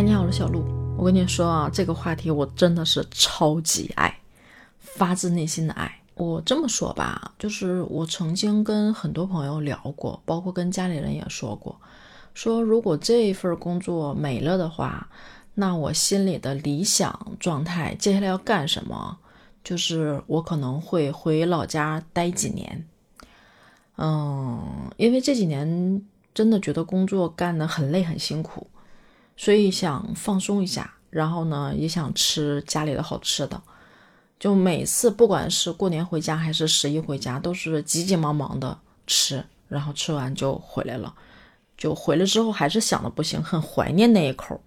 嗨，你好，我是小鹿。我跟你说啊，这个话题我真的是超级爱，发自内心的爱。我这么说吧，就是我曾经跟很多朋友聊过，包括跟家里人也说过，说如果这一份工作没了的话，那我心里的理想状态接下来要干什么，就是我可能会回老家待几年。因为这几年真的觉得工作干得很累很辛苦，所以想放松一下，然后呢也想吃家里的好吃的，就每次不管是过年回家还是十一回家，都是急急忙忙的吃，然后吃完就回来了，就回来之后还是想的不行，很怀念那一口。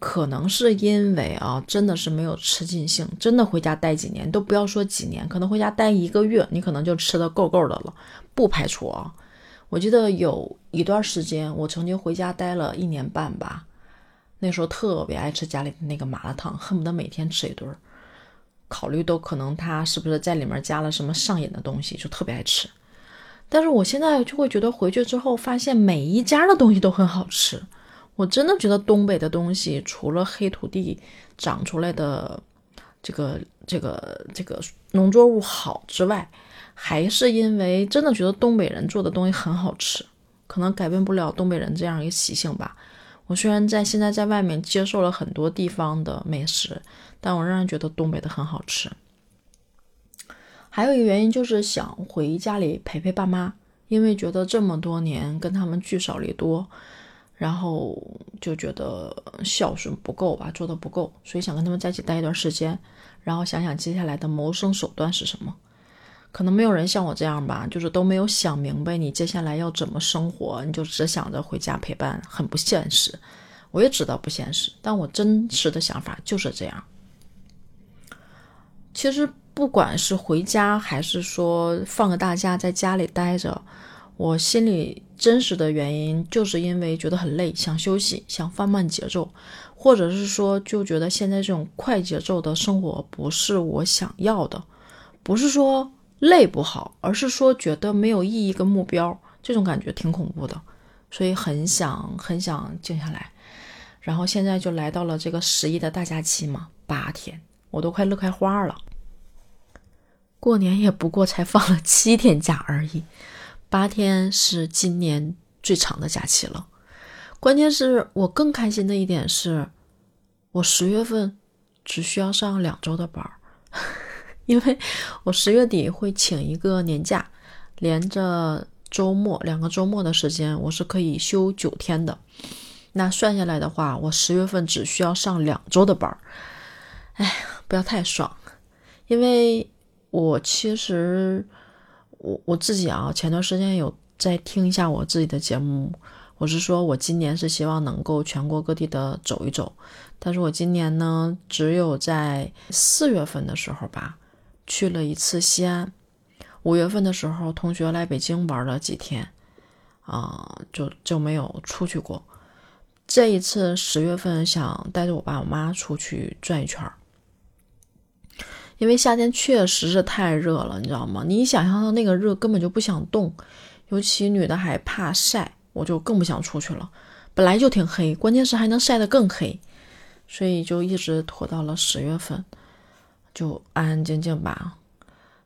可能是因为啊，真的是没有吃尽兴，真的回家待几年，都不要说几年，可能回家待1个月你可能就吃得够够的了，不排除啊。我记得有一段时间我曾经回家待了1年半吧，那时候特别爱吃家里的那个麻辣烫，恨不得每天吃一顿，考虑都可能他是不是在里面加了什么上瘾的东西，就特别爱吃。但是我现在就会觉得回去之后发现每一家的东西都很好吃，我真的觉得东北的东西除了黑土地长出来的这个农作物好之外，还是因为真的觉得东北人做的东西很好吃，可能改变不了东北人这样一个习性吧。我虽然现在在外面接受了很多地方的美食，但我仍然觉得东北的很好吃。还有一个原因就是想回家里陪陪爸妈，因为觉得这么多年跟他们聚少离多，然后就觉得孝顺不够吧，做的不够，所以想跟他们在一起待一段时间，然后想想接下来的谋生手段是什么。可能没有人像我这样吧，就是都没有想明白你接下来要怎么生活，你就只想着回家陪伴，很不现实。我也知道不现实，但我真实的想法就是这样。其实不管是回家还是说放个大假在家里待着，我心里真实的原因就是因为觉得很累，想休息，想放慢节奏，或者是说就觉得现在这种快节奏的生活不是我想要的。不是说累不好，而是说觉得没有意义跟目标，这种感觉挺恐怖的，所以很想静下来。然后现在就来到了这个11的大假期嘛，8天，我都快乐开花了。过年也不过才放了7天假而已，8天是今年最长的假期了。关键是我更开心的一点是，我10月份只需要上2周的班因为我10月底会请一个年假，连着周末2个周末的时间，我是可以休9天的。那算下来的话，我10月份只需要上2周的班。哎呀，不要太爽，因为我其实我自己啊，前段时间有在听一下我自己的节目，我是说我今年是希望能够全国各地的走一走，但是我今年呢只有在4月份的时候吧去了一次西安，5月份的时候同学来北京玩了几天就没有出去过。这一次10月份想带着我爸我妈出去转一圈，因为夏天确实是太热了，你知道吗？你想象到那个热根本就不想动，尤其女的还怕晒，我就更不想出去了。本来就挺黑，关键是还能晒得更黑，所以就一直拖到了10月份，就安安静静吧。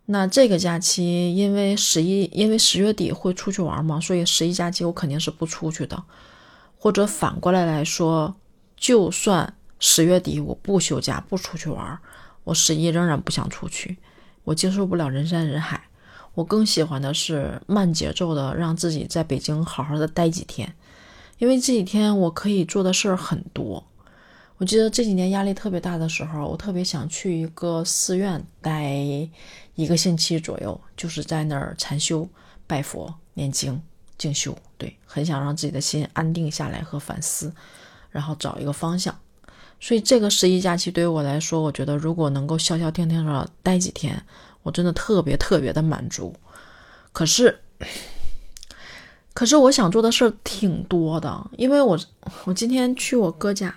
那这个假期因为10月底会出去玩嘛，所以11假期我肯定是不出去的。或者反过来来说，就算10月底我不休假不出去玩，我11仍然不想出去，我接受不了人山人海，我更喜欢的是慢节奏的让自己在北京好好的待几天，因为这几天我可以做的事儿很多。我记得这几年压力特别大的时候，我特别想去一个寺院待1个星期左右，就是在那儿禅修、拜佛、念经、静修，对，很想让自己的心安定下来和反思，然后找一个方向。所以这个11假期对于我来说，我觉得如果能够消消停停的待几天，我真的特别特别的满足。可是我想做的事挺多的，因为我今天去我哥家，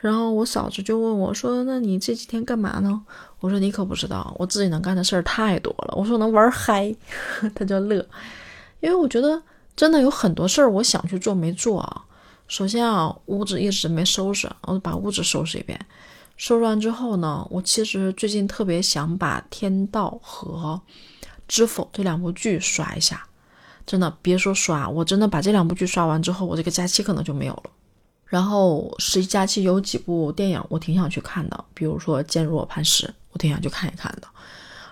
然后我嫂子就问我说，那你这几天干嘛呢？我说你可不知道，我自己能干的事儿太多了，我说能玩嗨他就乐，因为我觉得真的有很多事儿我想去做没做啊，首先啊，屋子一直没收拾，我就把屋子收拾一遍。收拾完之后呢，我其实最近特别想把《天道》和《知否》这两部剧刷一下。真的别说刷，我真的把这两部剧刷完之后，我这个假期可能就没有了。然后十一假期有几部电影我挺想去看的，比如说《坚如我磐石》，我挺想去看一看的。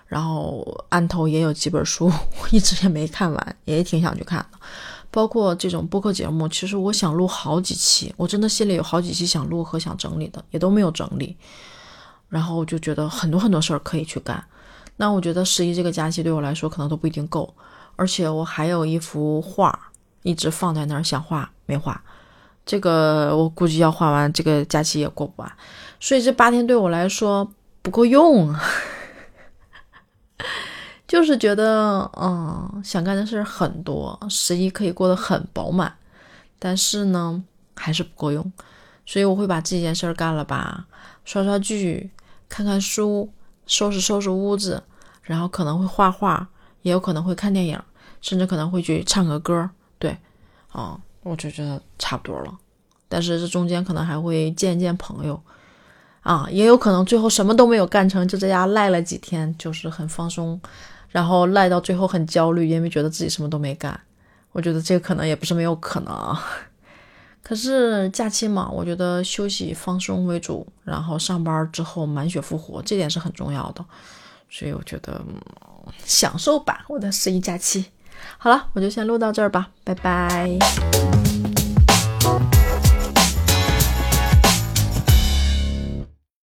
然后案头也有几本书我一直也没看完，也挺想去看的。包括这种播客节目，其实我想录好几期，我真的心里有好几期想录和想整理的，也都没有整理。然后我就觉得很多事儿可以去干。那我觉得十一这个假期对我来说可能都不一定够，而且我还有一幅画一直放在那儿想画没画，这个我估计要画完这个假期也过不完，所以这8天对我来说不够用。就是觉得想干的事很多，11可以过得很饱满，但是呢还是不够用，所以我会把这件事干了吧，刷刷剧，看看书，收拾收拾屋子，然后可能会画画，也有可能会看电影，甚至可能会去唱个歌。对我就觉得差不多了，但是这中间可能还会见一见朋友也有可能最后什么都没有干成，就在家赖了几天，就是很放松，然后赖到最后很焦虑，因为觉得自己什么都没干。我觉得这个可能也不是没有可能可是假期嘛，我觉得休息放松为主，然后上班之后满血复活，这点是很重要的，所以我觉得享受吧我的11假期。好了，我就先录到这儿吧，拜拜。